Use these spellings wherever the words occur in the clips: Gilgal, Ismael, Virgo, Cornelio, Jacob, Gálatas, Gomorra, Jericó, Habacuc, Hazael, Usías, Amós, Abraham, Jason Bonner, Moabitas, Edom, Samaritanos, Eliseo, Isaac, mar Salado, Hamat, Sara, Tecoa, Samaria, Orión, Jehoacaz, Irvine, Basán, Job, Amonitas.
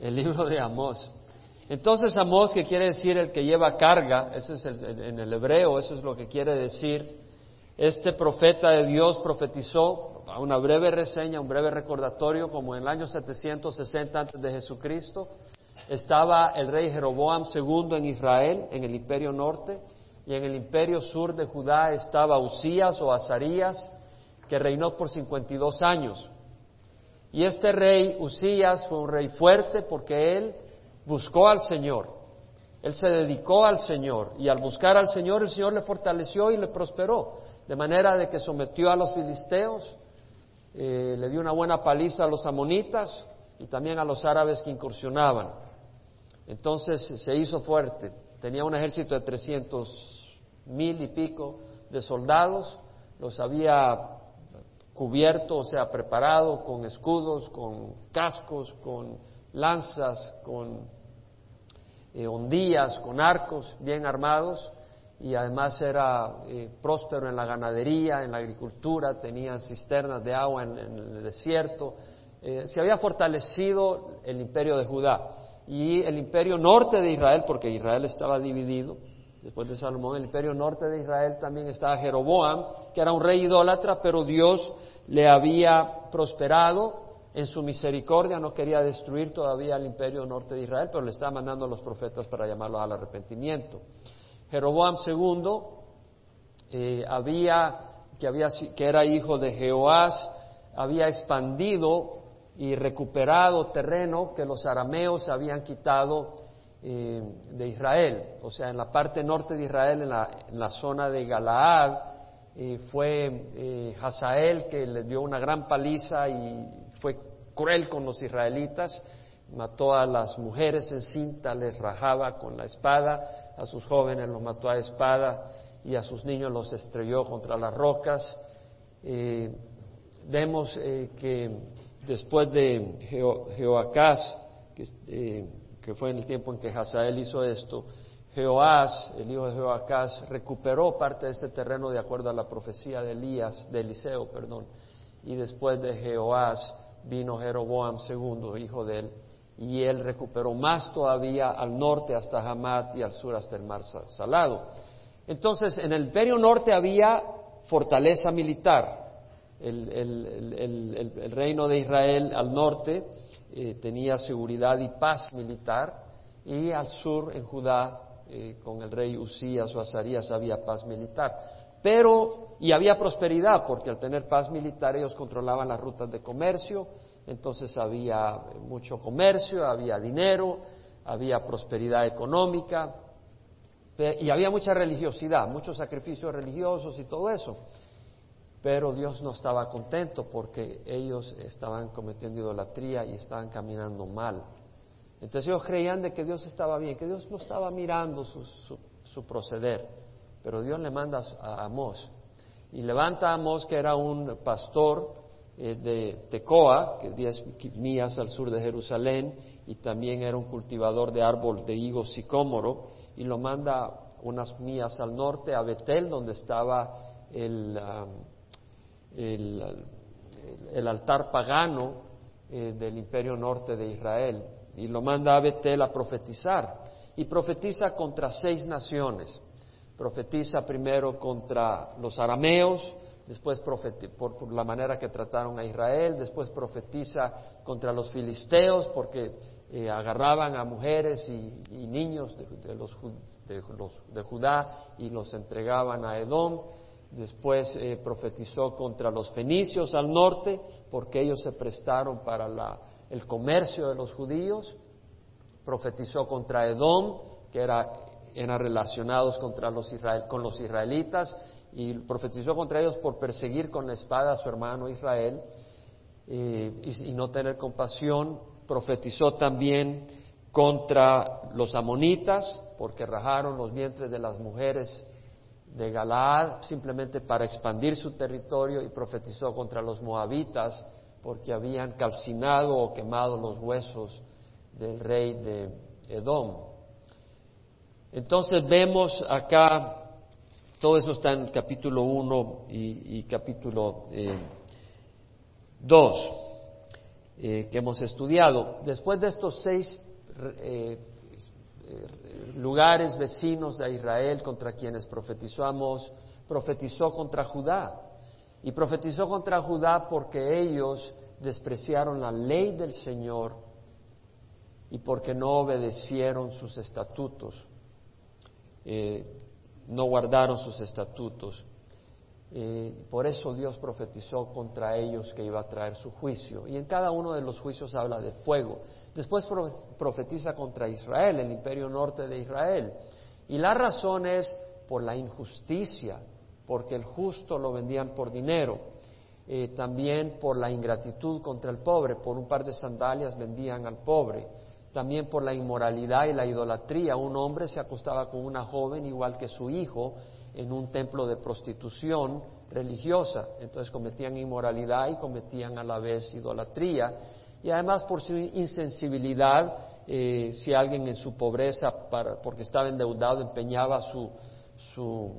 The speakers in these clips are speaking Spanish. El libro de Amós. Entonces Amós, que quiere decir el que lleva carga, eso es en el hebreo, eso es lo que quiere decir. Este profeta de Dios profetizó una breve reseña, un breve recordatorio, como en el año 760 antes de Jesucristo. Estaba el rey Jeroboam II en Israel, en el imperio norte, y en el imperio sur de Judá estaba Usías o Azarías, que reinó por 52 años. Y este rey Usías fue un rey fuerte porque él buscó al Señor, él se dedicó al Señor, y al buscar al Señor, el Señor le fortaleció y le prosperó, de manera de que sometió a los filisteos, le dio una buena paliza a los amonitas y también a los árabes que incursionaban. Entonces se hizo fuerte, tenía un ejército de 300,000 y pico de soldados, los había cubierto, o sea, preparado con escudos, con cascos, con lanzas, con hondillas, con arcos, bien armados, y además era próspero en la ganadería, en la agricultura, tenían cisternas de agua en el desierto. Se había fortalecido el imperio de Judá y el imperio norte de Israel, porque Israel estaba dividido. Después de Salomón, el imperio norte de Israel también estaba Jeroboam, que era un rey idólatra, pero Dios le había prosperado en su misericordia, no quería destruir todavía el imperio norte de Israel, pero le estaba mandando a los profetas para llamarlos al arrepentimiento. Jeroboam II, que era hijo de Jehoás, había expandido y recuperado terreno que los arameos habían quitado de Israel, o sea, en la parte norte de Israel, en la zona de Galaad, fue Hazael que le dio una gran paliza y fue cruel con los israelitas, mató a las mujeres en cinta, les rajaba con la espada, a sus jóvenes los mató a espada y a sus niños los estrelló contra las rocas. Vemos que después de Jehoacaz, que fue en el tiempo en que Hazael hizo esto, Jehoás, el hijo de Jehoacaz, recuperó parte de este terreno de acuerdo a la profecía de Eliseo, y después de Jehoás vino Jeroboam II, hijo de él, y él recuperó más todavía al norte hasta Hamat y al sur hasta el mar Salado. Entonces, en el imperio norte había fortaleza militar, el reino de Israel al norte tenía seguridad y paz militar, y al sur en Judá con el rey Usías o Azarías había paz militar, y había prosperidad porque al tener paz militar ellos controlaban las rutas de comercio, entonces había mucho comercio, había dinero, había prosperidad económica y había mucha religiosidad, muchos sacrificios religiosos y todo eso. Pero Dios no estaba contento porque ellos estaban cometiendo idolatría y estaban caminando mal. Entonces ellos creían de que Dios estaba bien, que Dios no estaba mirando su proceder. Pero Dios le manda a Amós. Y levanta a Amós, que era un pastor de Tecoa, que 10 millas al sur de Jerusalén, y también era un cultivador de árbol de higo sicómoro, y lo manda unas millas al norte a Betel, donde estaba el altar pagano del imperio norte de Israel, y lo manda a Betel a profetizar, y profetiza contra 6 naciones. Profetiza primero contra los arameos, después por la manera que trataron a Israel, después profetiza contra los filisteos porque agarraban a mujeres y niños de Judá y los entregaban a Edom. Después profetizó contra los fenicios al norte, porque ellos se prestaron para el comercio de los judíos. Profetizó contra Edom, que eran relacionados con los israelitas, y profetizó contra ellos por perseguir con la espada a su hermano Israel y no tener compasión. Profetizó también contra los amonitas, porque rajaron los vientres de las mujeres de Galaad simplemente para expandir su territorio, y profetizó contra los moabitas porque habían calcinado o quemado los huesos del rey de Edom. Entonces vemos acá, todo eso está en el capítulo 1 y capítulo 2. que hemos estudiado. Después de estos 6 lugares vecinos de Israel contra quienes profetizó Amós, profetizó contra Judá. Y profetizó contra Judá porque ellos despreciaron la ley del Señor y porque no obedecieron sus estatutos, no guardaron sus estatutos. Por eso Dios profetizó contra ellos que iba a traer su juicio. Y en cada uno de los juicios habla de fuego. Después profetiza contra Israel, el imperio norte de Israel. Y la razón es por la injusticia, porque el justo lo vendían por dinero. También por la ingratitud contra el pobre, por un par de sandalias vendían al pobre. También por la inmoralidad y la idolatría, un hombre se acostaba con una joven igual que su hijo en un templo de prostitución religiosa. Entonces cometían inmoralidad y cometían a la vez idolatría. Y además por su insensibilidad, si alguien en su pobreza, porque estaba endeudado, empeñaba su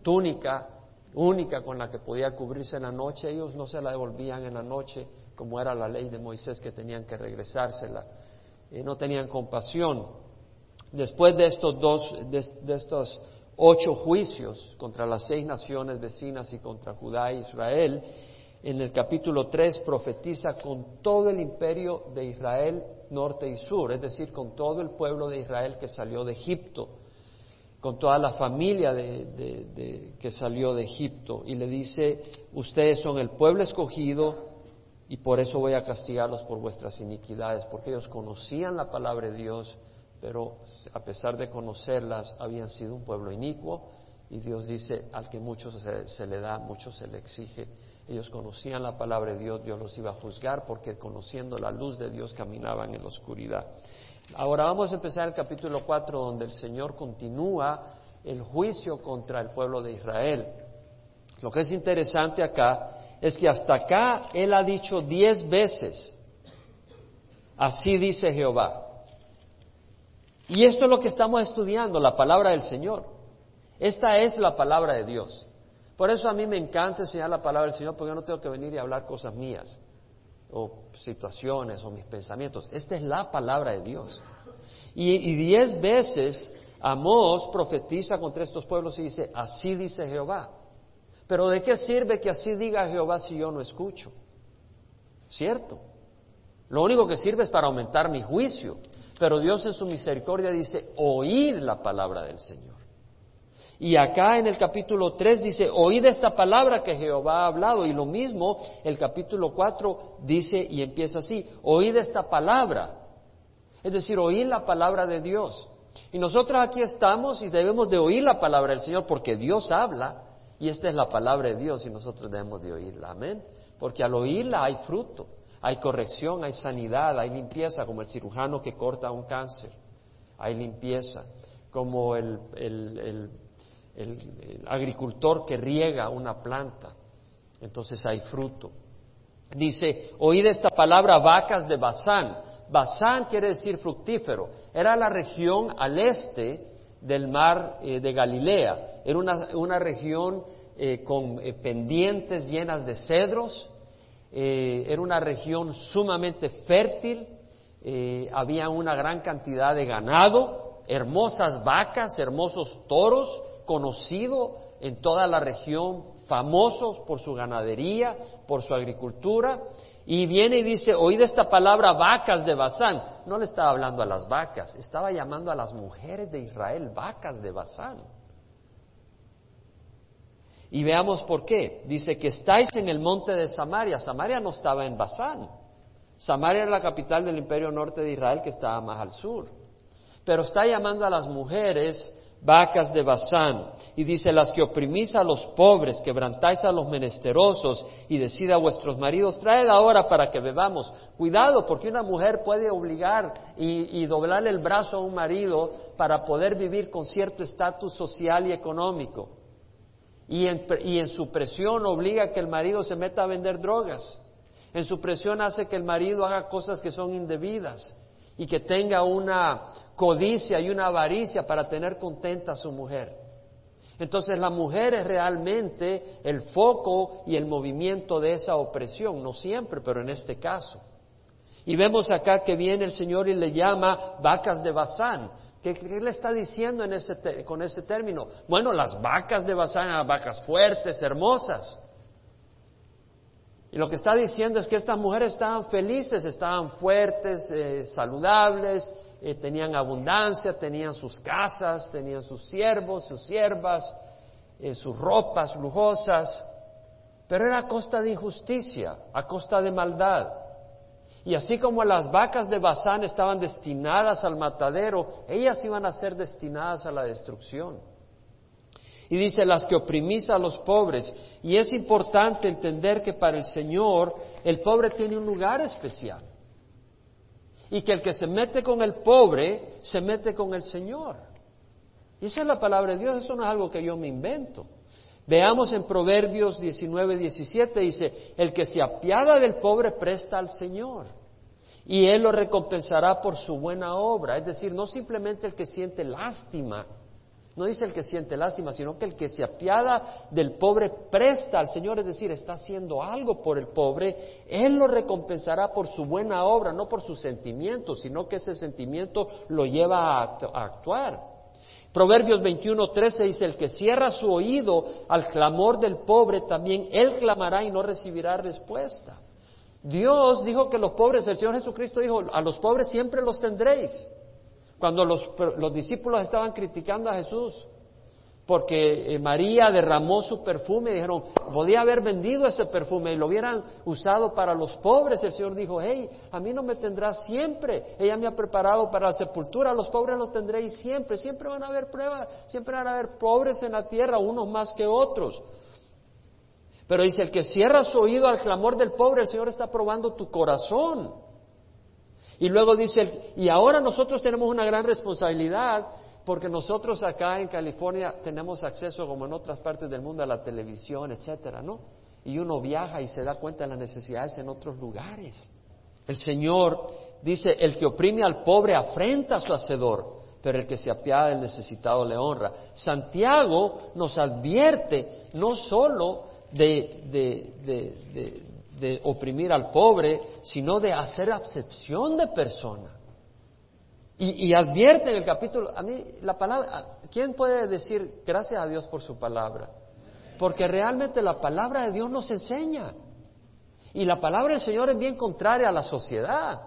túnica única con la que podía cubrirse en la noche, ellos no se la devolvían en la noche, como era la ley de Moisés, que tenían que regresársela. No tenían compasión. Después de estos estos 8 juicios contra las 6 naciones vecinas y contra Judá e Israel, en el capítulo 3 profetiza con todo el imperio de Israel norte y sur, es decir, con todo el pueblo de Israel que salió de Egipto, con toda la familia que salió de Egipto, y le dice: ustedes son el pueblo escogido y por eso voy a castigarlos por vuestras iniquidades, porque ellos conocían la palabra de Dios, pero a pesar de conocerlas habían sido un pueblo inicuo, y Dios dice: al que mucho se le da, mucho se le exige. Ellos conocían la palabra de Dios, Dios los iba a juzgar, porque conociendo la luz de Dios caminaban en la oscuridad. Ahora vamos a empezar el capítulo 4, donde el Señor continúa el juicio contra el pueblo de Israel. Lo que es interesante acá es que hasta acá Él ha dicho 10 veces: así dice Jehová. Y esto es lo que estamos estudiando, la palabra del Señor. Esta es la palabra de Dios. Por eso a mí me encanta enseñar la palabra del Señor, porque yo no tengo que venir y hablar cosas mías, o situaciones, o mis pensamientos. Esta es la palabra de Dios. Y 10 veces Amós profetiza contra estos pueblos y dice: así dice Jehová. Pero ¿de qué sirve que así diga Jehová si yo no escucho? ¿Cierto? Lo único que sirve es para aumentar mi juicio. Pero Dios en su misericordia dice: oíd la palabra del Señor. Y acá en el capítulo 3 dice: oíd esta palabra que Jehová ha hablado. Y lo mismo el capítulo 4 dice, y empieza así: oíd esta palabra. Es decir, oíd la palabra de Dios. Y nosotros aquí estamos y debemos de oír la palabra del Señor, porque Dios habla, y esta es la palabra de Dios, y nosotros debemos de oírla. Amén. Porque al oírla hay fruto, hay corrección, hay sanidad, hay limpieza, como el cirujano que corta un cáncer, hay limpieza, como el agricultor que riega una planta, entonces hay fruto. Dice: oíd esta palabra, vacas de Basán. Basán quiere decir fructífero. Era la región al este del mar de Galilea. Era una región con pendientes llenas de cedros. Era una región sumamente fértil. Había una gran cantidad de ganado, hermosas vacas, hermosos toros, conocido en toda la región, famosos por su ganadería, por su agricultura. Y viene y dice: oíd esta palabra, vacas de Basán. No le estaba hablando a las vacas, estaba llamando a las mujeres de Israel vacas de Basán. Y veamos por qué. Dice que estáis en el monte de Samaria. Samaria no estaba en Basán. Samaria era la capital del imperio norte de Israel, que estaba más al sur. Pero está llamando a las mujeres vacas de Basán, y dice: las que oprimís a los pobres, quebrantáis a los menesterosos, y decid a vuestros maridos: traed ahora para que bebamos. Cuidado, porque una mujer puede obligar y doblar el brazo a un marido para poder vivir con cierto estatus social y económico, y en su presión obliga a que el marido se meta a vender drogas, en su presión hace que el marido haga cosas que son indebidas, y que tenga una codicia y una avaricia para tener contenta a su mujer. Entonces la mujer es realmente el foco y el movimiento de esa opresión, no siempre, pero en este caso. Y vemos acá que viene el Señor y le llama vacas de Basán. ¿Qué le está diciendo en con ese término? Bueno, las vacas de Basán eran vacas fuertes, hermosas. Y lo que está diciendo es que estas mujeres estaban felices, estaban fuertes, saludables, tenían abundancia, tenían sus casas, tenían sus siervos, sus siervas, sus ropas lujosas. Pero era a costa de injusticia, a costa de maldad. Y así como las vacas de Basán estaban destinadas al matadero, ellas iban a ser destinadas a la destrucción. Y dice, las que oprimís a los pobres. Y es importante entender que para el Señor, el pobre tiene un lugar especial. Y que el que se mete con el pobre, se mete con el Señor. Y esa es la palabra de Dios, eso no es algo que yo me invento. Veamos en Proverbios 19:17, dice, el que se apiada del pobre presta al Señor. Y Él lo recompensará por su buena obra. Es decir, no simplemente el que siente lástima. No dice el que siente lástima, sino que el que se apiada del pobre presta al Señor, es decir, está haciendo algo por el pobre, Él lo recompensará por su buena obra, no por sus sentimientos, sino que ese sentimiento lo lleva a actuar. Proverbios 21:13 dice, el que cierra su oído al clamor del pobre, también Él clamará y no recibirá respuesta. Dios dijo que los pobres, el Señor Jesucristo dijo, a los pobres siempre los tendréis. Cuando los discípulos estaban criticando a Jesús porque María derramó su perfume, dijeron, podía haber vendido ese perfume y lo hubieran usado para los pobres. El Señor dijo, hey, a mí no me tendrás siempre, ella me ha preparado para la sepultura, a los pobres los tendréis siempre, siempre van a haber pruebas, siempre van a haber pobres en la tierra, unos más que otros. Pero dice, el que cierra su oído al clamor del pobre, el Señor está probando tu corazón. Y luego dice, y ahora nosotros tenemos una gran responsabilidad, porque nosotros acá en California tenemos acceso, como en otras partes del mundo, a la televisión, etcétera, ¿no? Y uno viaja y se da cuenta de las necesidades en otros lugares. El Señor dice, el que oprime al pobre afrenta a su hacedor, pero el que se apiada del necesitado le honra. Santiago nos advierte no solo de oprimir al pobre, sino de hacer acepción de persona. Y advierte en el capítulo, a mí la palabra, ¿quién puede decir gracias a Dios por su palabra? Porque realmente la palabra de Dios nos enseña. Y la palabra del Señor es bien contraria a la sociedad.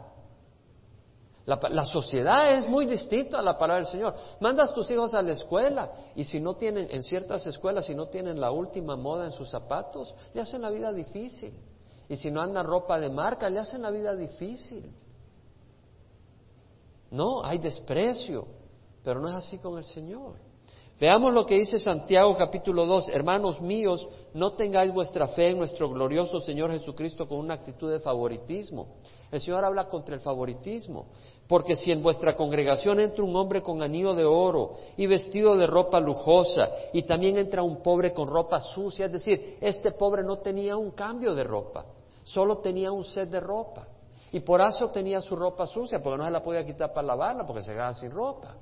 La sociedad es muy distinta a la palabra del Señor. Mandas tus hijos a la escuela y si no tienen, en ciertas escuelas, si no tienen la última moda en sus zapatos, le hacen la vida difícil. Y si no andan ropa de marca, le hacen la vida difícil. No, hay desprecio, pero no es así con el Señor. Veamos lo que dice Santiago capítulo 2. Hermanos míos, no tengáis vuestra fe en nuestro glorioso Señor Jesucristo con una actitud de favoritismo. El Señor habla contra el favoritismo. Porque si en vuestra congregación entra un hombre con anillo de oro y vestido de ropa lujosa, y también entra un pobre con ropa sucia, es decir, este pobre no tenía un cambio de ropa, solo tenía un set de ropa. Y por eso tenía su ropa sucia, porque no se la podía quitar para lavarla, porque se quedaba sin ropa.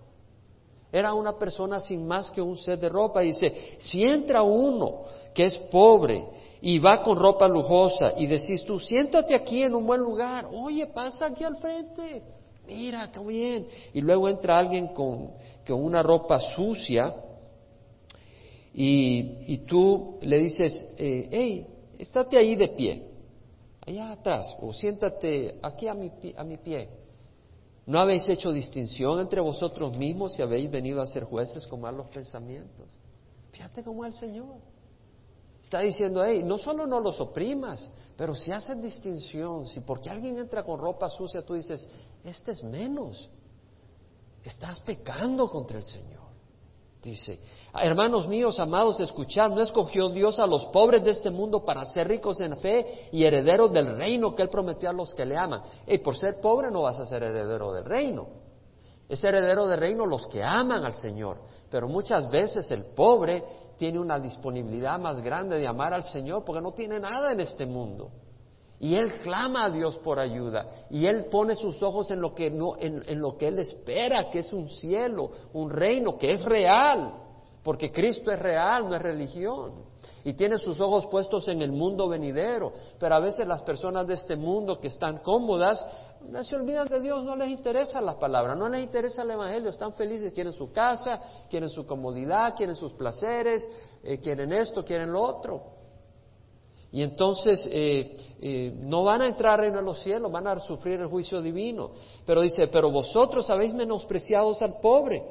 Era una persona sin más que un set de ropa. Y dice, si entra uno que es pobre y va con ropa lujosa, y decís tú, siéntate aquí en un buen lugar, oye, pasa aquí al frente, mira, qué bien. Y luego entra alguien con una ropa sucia y tú le dices, hey, estate ahí de pie, allá atrás, o siéntate aquí a mi pie. ¿No habéis hecho distinción entre vosotros mismos si habéis venido a ser jueces con malos pensamientos? Fíjate cómo es el Señor. Está diciendo, hey, no solo no los oprimas, pero si haces distinción, si porque alguien entra con ropa sucia, tú dices, este es menos. Estás pecando contra el Señor. Dice, hermanos míos, amados, escuchad, ¿no escogió Dios a los pobres de este mundo para ser ricos en fe y herederos del reino que Él prometió a los que le aman? Y por ser pobre no vas a ser heredero del reino. Es heredero del reino los que aman al Señor. Pero muchas veces el pobre tiene una disponibilidad más grande de amar al Señor porque no tiene nada en este mundo. Y él clama a Dios por ayuda. Y él pone sus ojos en lo que, no, en lo que él espera, que es un cielo, un reino que es real. Porque Cristo es real, no es religión. y tiene sus ojos puestos en el mundo venidero. Pero a veces las personas de este mundo que están cómodas se olvidan de Dios, no les interesan las palabras, no les interesa el evangelio, están felices, quieren su casa, quieren su comodidad, quieren sus placeres, quieren esto, quieren lo otro. Y entonces no van a entrar al reino de los cielos, van a sufrir el juicio divino. Pero dice, pero vosotros habéis menospreciados al pobre.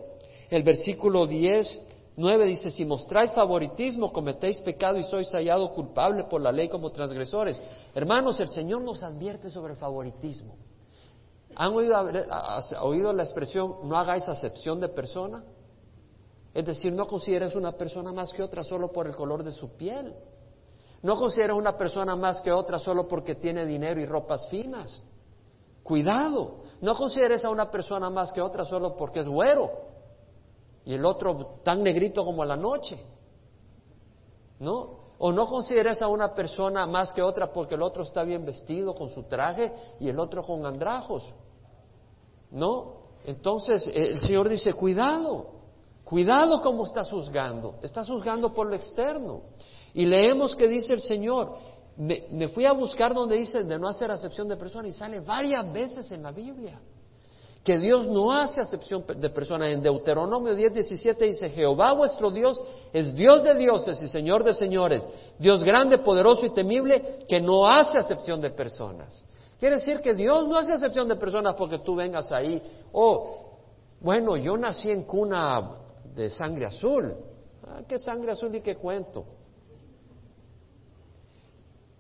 El versículo 10:9 dice, si mostráis favoritismo, cometéis pecado y sois hallado culpable por la ley como transgresores. Hermanos, el Señor nos advierte sobre el favoritismo. ¿Han oído la expresión, no hagáis acepción de persona? Es decir, no consideres una persona más que otra solo por el color de su piel. No consideres una persona más que otra solo porque tiene dinero y ropas finas. Cuidado, no consideres a una persona más que otra solo porque es güero y el otro tan negrito como la noche, ¿no? O no consideres a una persona más que otra porque el otro está bien vestido con su traje y el otro con andrajos, ¿no? Entonces el Señor dice, cuidado cómo estás juzgando por lo externo. Y leemos que dice el Señor, me fui a buscar donde dice de no hacer acepción de personas, y sale varias veces en la Biblia que Dios no hace acepción de personas. En Deuteronomio 10:17 dice, Jehová vuestro Dios es Dios de dioses y Señor de señores, Dios grande, poderoso y temible, que no hace acepción de personas. Quiere decir que Dios no hace acepción de personas porque tú vengas ahí, bueno, yo nací en cuna de sangre azul. ¿Qué sangre azul y qué cuento?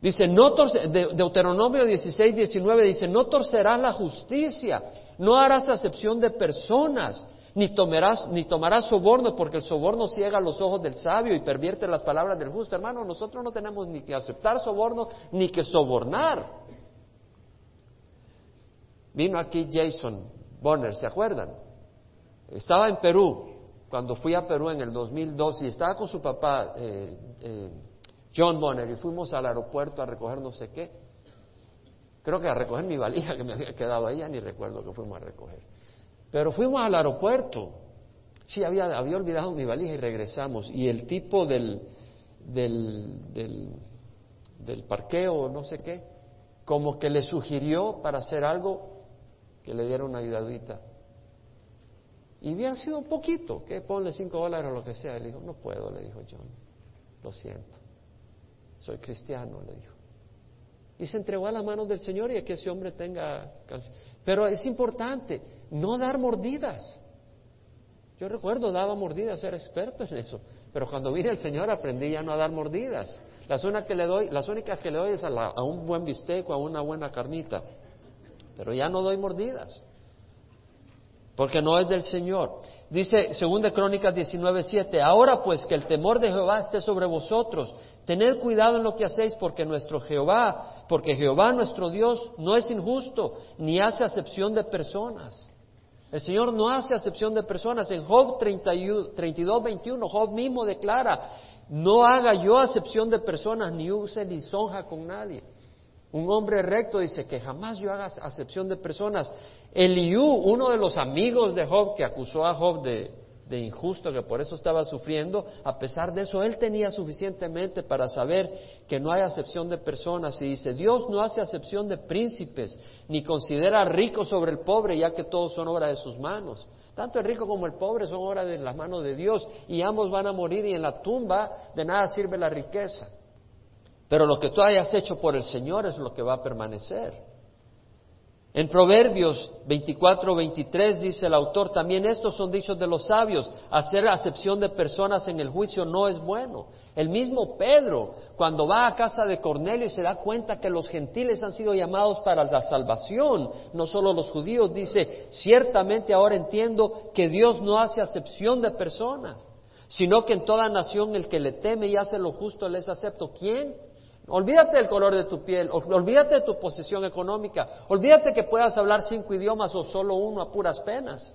Dice, Deuteronomio 16:19 dice, no torcerás la justicia, no harás acepción de personas, ni tomarás soborno, porque el soborno ciega los ojos del sabio y pervierte las palabras del justo. Hermano, nosotros no tenemos ni que aceptar soborno, ni que sobornar. Vino aquí Jason Bonner, ¿se acuerdan? Estaba en Perú, cuando fui a Perú en el 2002, y estaba con su papá, John Bonner, y fuimos al aeropuerto a recoger no sé qué. Creo que a recoger mi valija que me había quedado ahí, ya ni recuerdo que fuimos a recoger. Pero fuimos al aeropuerto. Sí, había olvidado mi valija y regresamos. Y el tipo del parqueo, no sé qué, como que le sugirió para hacer algo que le diera una ayudadita. Y hubiera sido un poquito, que ponle $5 o lo que sea. Le dijo, no puedo, le dijo John, lo siento. Soy cristiano, le dijo. Y se entregó a las manos del Señor, y a que ese hombre tenga cáncer. Pero es importante no dar mordidas. Yo recuerdo, daba mordidas, era experto en eso. Pero cuando vine al Señor aprendí ya no a dar mordidas. Las únicas que le doy es a un buen bistec o a una buena carnita. Pero ya no doy mordidas, porque no es del Señor. Dice 2 Crónicas 19:7, ahora pues que el temor de Jehová esté sobre vosotros, tened cuidado en lo que hacéis, porque Jehová nuestro Dios no es injusto, ni hace acepción de personas. El Señor no hace acepción de personas. En Job 32:21, Job mismo declara, no haga yo acepción de personas, ni use lisonja con nadie. Un hombre recto, dice, que jamás yo haga acepción de personas. Eliú, uno de los amigos de Job, que acusó a Job de injusto, que por eso estaba sufriendo, a pesar de eso, él tenía suficientemente para saber que no hay acepción de personas. Y dice, Dios no hace acepción de príncipes, ni considera rico sobre el pobre, ya que todos son obra de sus manos. Tanto el rico como el pobre son obra de las manos de Dios, y ambos van a morir, y en la tumba de nada sirve la riqueza. Pero lo que tú hayas hecho por el Señor es lo que va a permanecer. En Proverbios 24:23 dice el autor, también estos son dichos de los sabios, hacer acepción de personas en el juicio no es bueno. El mismo Pedro, cuando va a casa de Cornelio y se da cuenta que los gentiles han sido llamados para la salvación, no solo los judíos, dice, ciertamente ahora entiendo que Dios no hace acepción de personas, sino que en toda nación el que le teme y hace lo justo les acepto. ¿Quién? Olvídate del color de tu piel, olvídate de tu posición económica, olvídate que puedas hablar 5 idiomas o solo uno a puras penas.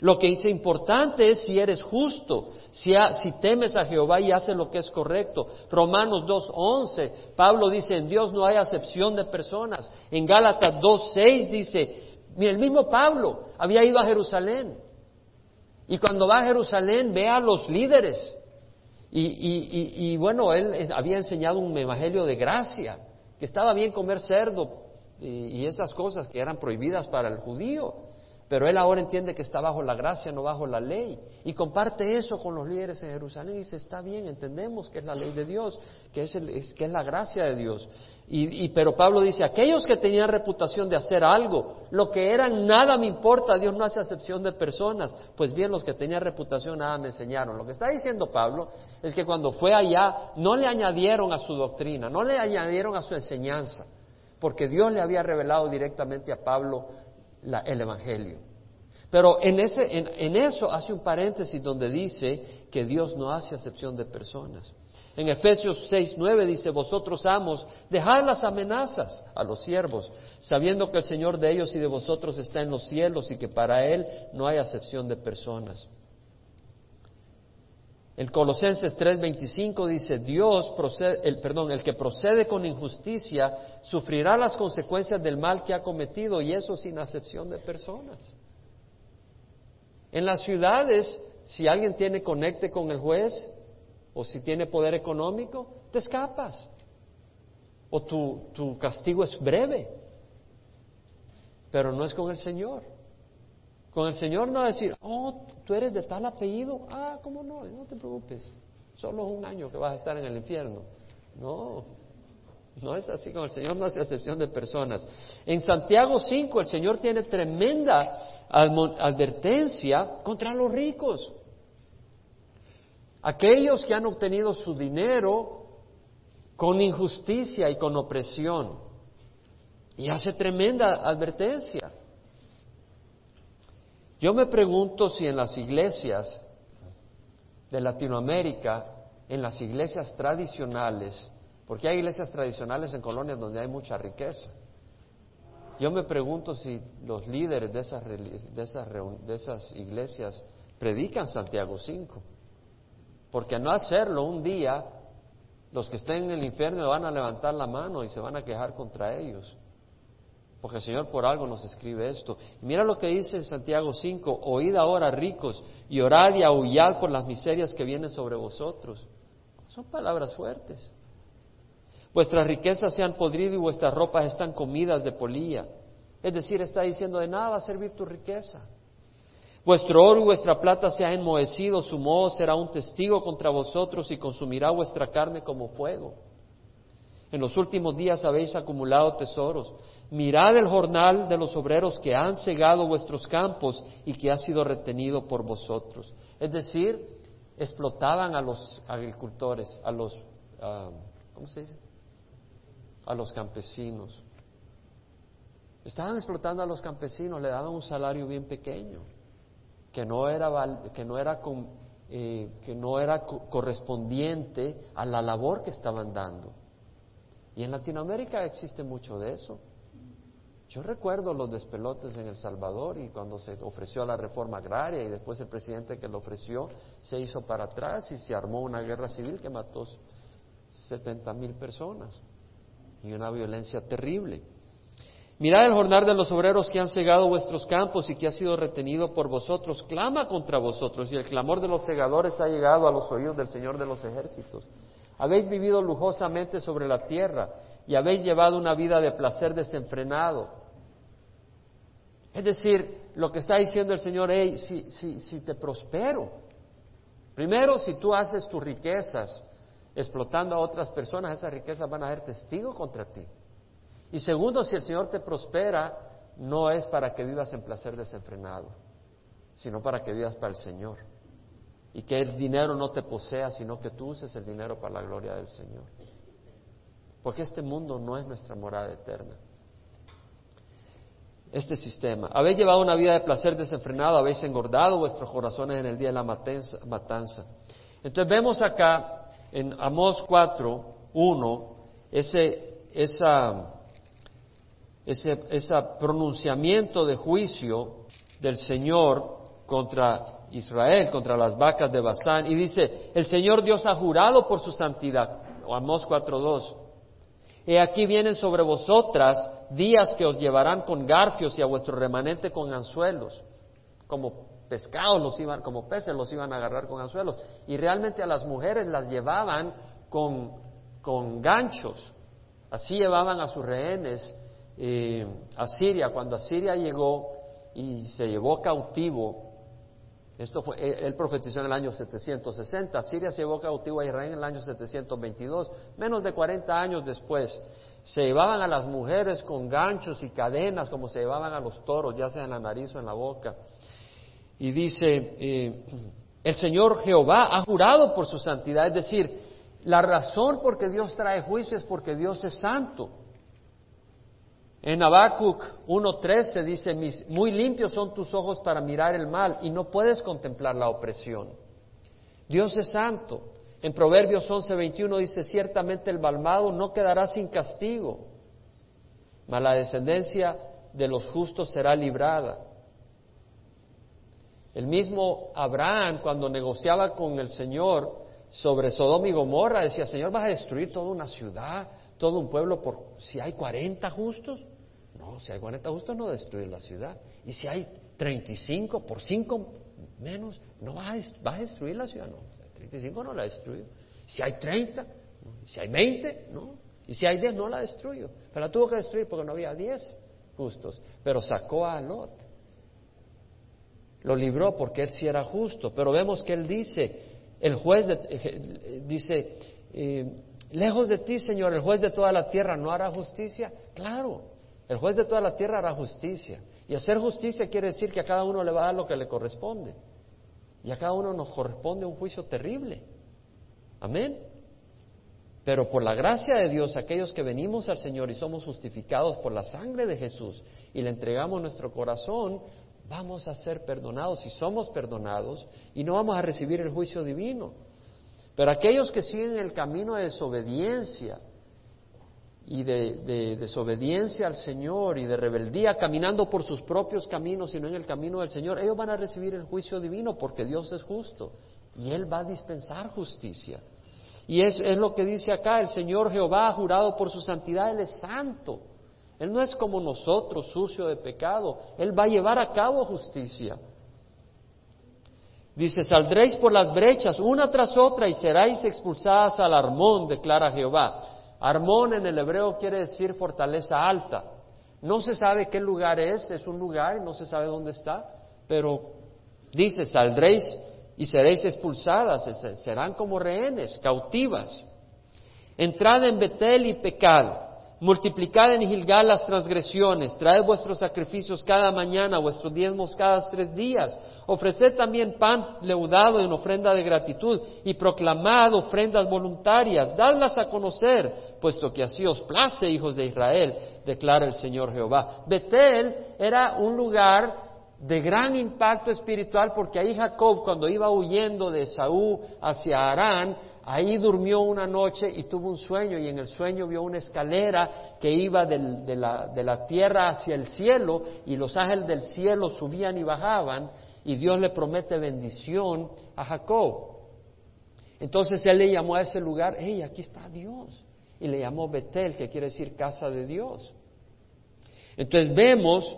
Lo que es importante es si eres justo, si temes a Jehová y haces lo que es correcto. Romanos 2:11, Pablo dice, en Dios no hay acepción de personas. En Gálatas 2:6 dice, mira, el mismo Pablo había ido a Jerusalén, y cuando va a Jerusalén ve a los líderes, Y bueno, él había enseñado un evangelio de gracia, que estaba bien comer cerdo y esas cosas que eran prohibidas para el judío, pero él ahora entiende que está bajo la gracia, no bajo la ley, y comparte eso con los líderes en Jerusalén y dice, está bien, entendemos que es la ley de Dios, que es la gracia de Dios. Pero Pablo dice, aquellos que tenían reputación de hacer algo, lo que eran, nada me importa, Dios no hace acepción de personas. Pues bien, los que tenían reputación, nada me enseñaron. Lo que está diciendo Pablo es que cuando fue allá, no le añadieron a su doctrina, no le añadieron a su enseñanza, porque Dios le había revelado directamente a Pablo el Evangelio. Pero en eso hace un paréntesis donde dice que Dios no hace acepción de personas. En Efesios 6:9 dice, vosotros amos, dejad las amenazas a los siervos, sabiendo que el Señor de ellos y de vosotros está en los cielos y que para Él no hay acepción de personas. En Colosenses 3:25 dice, el que procede con injusticia sufrirá las consecuencias del mal que ha cometido, y eso sin acepción de personas. En las ciudades, si alguien tiene conecte con el juez, o si tiene poder económico, te escapas, o tu castigo es breve, pero no es con el Señor. Con el Señor no decir, oh, tú eres de tal apellido, ah, cómo no, no te preocupes, solo es un año que vas a estar en el infierno. No, no es así, con el Señor no hace acepción de personas. En Santiago 5, el Señor tiene tremenda advertencia contra los ricos. Aquellos que han obtenido su dinero con injusticia y con opresión. Y hace tremenda advertencia. Yo me pregunto si en las iglesias de Latinoamérica, en las iglesias tradicionales, porque hay iglesias tradicionales en colonias donde hay mucha riqueza, yo me pregunto si los líderes de esas iglesias predican Santiago 5, porque al no hacerlo, un día los que estén en el infierno van a levantar la mano y se van a quejar contra ellos. Porque el Señor por algo nos escribe esto. Mira lo que dice en Santiago 5, oíd ahora, ricos, y orad y aullad por las miserias que vienen sobre vosotros. Son palabras fuertes. Vuestras riquezas se han podrido y vuestras ropas están comidas de polilla. Es decir, está diciendo, de nada va a servir tu riqueza. Vuestro oro y vuestra plata se ha enmohecido, su moho será un testigo contra vosotros y consumirá vuestra carne como fuego. En los últimos días habéis acumulado tesoros. Mirad el jornal de los obreros que han cegado vuestros campos y que ha sido retenido por vosotros. Es decir, explotaban a los agricultores, a los, ¿cómo se dice? A los campesinos. Estaban explotando a los campesinos, le daban un salario bien pequeño, que no era correspondiente a la labor que estaban dando. Y en Latinoamérica existe mucho de eso. Yo recuerdo los despelotes en El Salvador, y cuando se ofreció la reforma agraria y después el presidente que lo ofreció se hizo para atrás y se armó una guerra civil que mató 70,000 personas y una violencia terrible. Mirad el jornal de los obreros que han cegado vuestros campos y que ha sido retenido por vosotros. Clama contra vosotros, y el clamor de los segadores ha llegado a los oídos del Señor de los ejércitos. Habéis vivido lujosamente sobre la tierra y habéis llevado una vida de placer desenfrenado. Es decir, lo que está diciendo el Señor, hey, si te prospero. Primero, si tú haces tus riquezas explotando a otras personas, esas riquezas van a ser testigo contra ti. Y segundo, si el Señor te prospera, no es para que vivas en placer desenfrenado, sino para que vivas para el Señor. Y que el dinero no te posea, sino que tú uses el dinero para la gloria del Señor. Porque este mundo no es nuestra morada eterna. Este sistema. Habéis llevado una vida de placer desenfrenado, habéis engordado vuestros corazones en el día de la matanza. Entonces vemos acá, en Amós 4:1, ese pronunciamiento de juicio del Señor contra Israel, contra las vacas de Basán, y dice, el Señor Dios ha jurado por su santidad, o Amós 4:2, he aquí vienen sobre vosotras días que os llevarán con garfios y a vuestro remanente con anzuelos. como pescados los iban, como peces los iban a agarrar con anzuelos. Y realmente a las mujeres las llevaban con ganchos. Así llevaban a sus rehenes a Siria. Cuando Asiria llegó y se llevó cautivo, esto fue, él profetizó en el año 760, Asiria se llevó cautivo a Israel en el año 722, menos de 40 años después. Se llevaban a las mujeres con ganchos y cadenas, como se llevaban a los toros, ya sea en la nariz o en la boca. Y dice, el Señor Jehová ha jurado por su santidad, es decir, la razón por qué Dios trae juicio es porque Dios es santo. En Habacuc 1:13 dice, muy limpios son tus ojos para mirar el mal y no puedes contemplar la opresión. Dios es santo. En Proverbios 11:21 dice, ciertamente el malvado no quedará sin castigo, mas la descendencia de los justos será librada. El mismo Abraham, cuando negociaba con el Señor sobre Sodoma y Gomorra, decía, Señor, ¿vas a destruir toda una ciudad, todo un pueblo por si hay 40 justos? No, si hay 40 justos no destruir la ciudad. Y si hay 35, por 5 menos, ¿no vas a destruir la ciudad? No. 35 no la destruyo. Si hay 30, si hay 20, no. Y si hay 10, no la destruyo. Pero la tuvo que destruir porque no había 10 justos. Pero sacó a Lot. Lo libró porque él sí era justo. Pero vemos que él dice, el juez dice, lejos de ti, Señor, el juez de toda la tierra no hará justicia. Claro, el juez de toda la tierra hará justicia. Y hacer justicia quiere decir que a cada uno le va a dar lo que le corresponde. Y a cada uno nos corresponde un juicio terrible. Amén. Pero por la gracia de Dios, aquellos que venimos al Señor y somos justificados por la sangre de Jesús y le entregamos nuestro corazón, vamos a ser perdonados y somos perdonados y no vamos a recibir el juicio divino. Pero aquellos que siguen el camino de desobediencia y de desobediencia al Señor y de rebeldía, caminando por sus propios caminos y no en el camino del Señor, ellos van a recibir el juicio divino porque Dios es justo y Él va a dispensar justicia. Y es lo que dice acá, el Señor Jehová ha jurado por su santidad, Él es santo. Él no es como nosotros, sucio de pecado. Él va a llevar a cabo justicia. Dice, saldréis por las brechas una tras otra y seréis expulsadas al Armón, declara Jehová. Armón en el hebreo quiere decir fortaleza alta. No se sabe qué lugar es un lugar, no se sabe dónde está, pero dice, saldréis y seréis expulsadas, serán como rehenes, cautivas. Entrad en Betel y pecad, multiplicad en Gilgal las transgresiones, traed vuestros sacrificios cada mañana, vuestros diezmos cada 3 días, ofreced también pan leudado en ofrenda de gratitud, y proclamad ofrendas voluntarias, dadlas a conocer, puesto que así os place, hijos de Israel, declara el Señor Jehová. Betel era un lugar de gran impacto espiritual, porque ahí Jacob, cuando iba huyendo de Esaú hacia Harán, ahí durmió una noche y tuvo un sueño, y en el sueño vio una escalera que iba de la tierra hacia el cielo, y los ángeles del cielo subían y bajaban, y Dios le promete bendición a Jacob. Entonces él le llamó a ese lugar, hey, aquí está Dios, y le llamó Betel, que quiere decir casa de Dios. Entonces vemos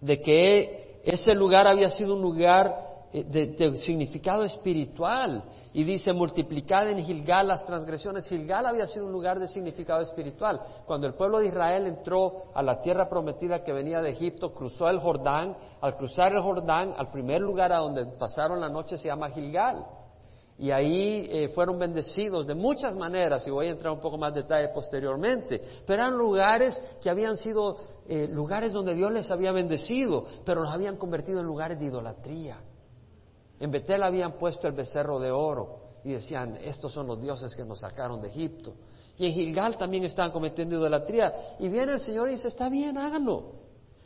de que ese lugar había sido un lugar de significado espiritual, y dice, multiplicad en Gilgal las transgresiones. Gilgal había sido un lugar de significado espiritual. Cuando el pueblo de Israel entró a la tierra prometida que venía de Egipto, cruzó el Jordán, al cruzar el Jordán, al primer lugar a donde pasaron la noche se llama Gilgal, y ahí fueron bendecidos de muchas maneras, y voy a entrar un poco más en detalle posteriormente, pero eran lugares que habían sido lugares donde Dios les había bendecido, pero los habían convertido en lugares de idolatría. En Betel habían puesto el becerro de oro y decían, estos son los dioses que nos sacaron de Egipto. Y en Gilgal también estaban cometiendo idolatría, y viene el Señor y dice, está bien, háganlo.